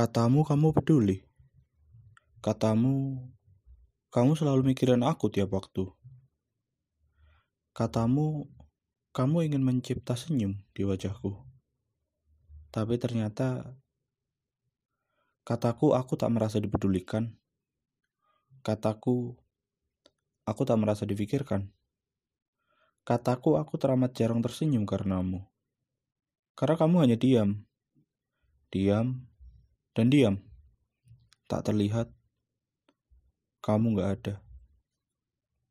Katamu kamu peduli. Katamu kamu selalu mikirin aku tiap waktu. Katamu kamu ingin mencipta senyum di wajahku. Tapi ternyata kataku aku tak merasa dipedulikan. Kataku aku tak merasa difikirkan. Kataku aku teramat jarang tersenyum karenamu. Karena kamu hanya diam. Diam. Dan diam, tak terlihat, kamu gak ada.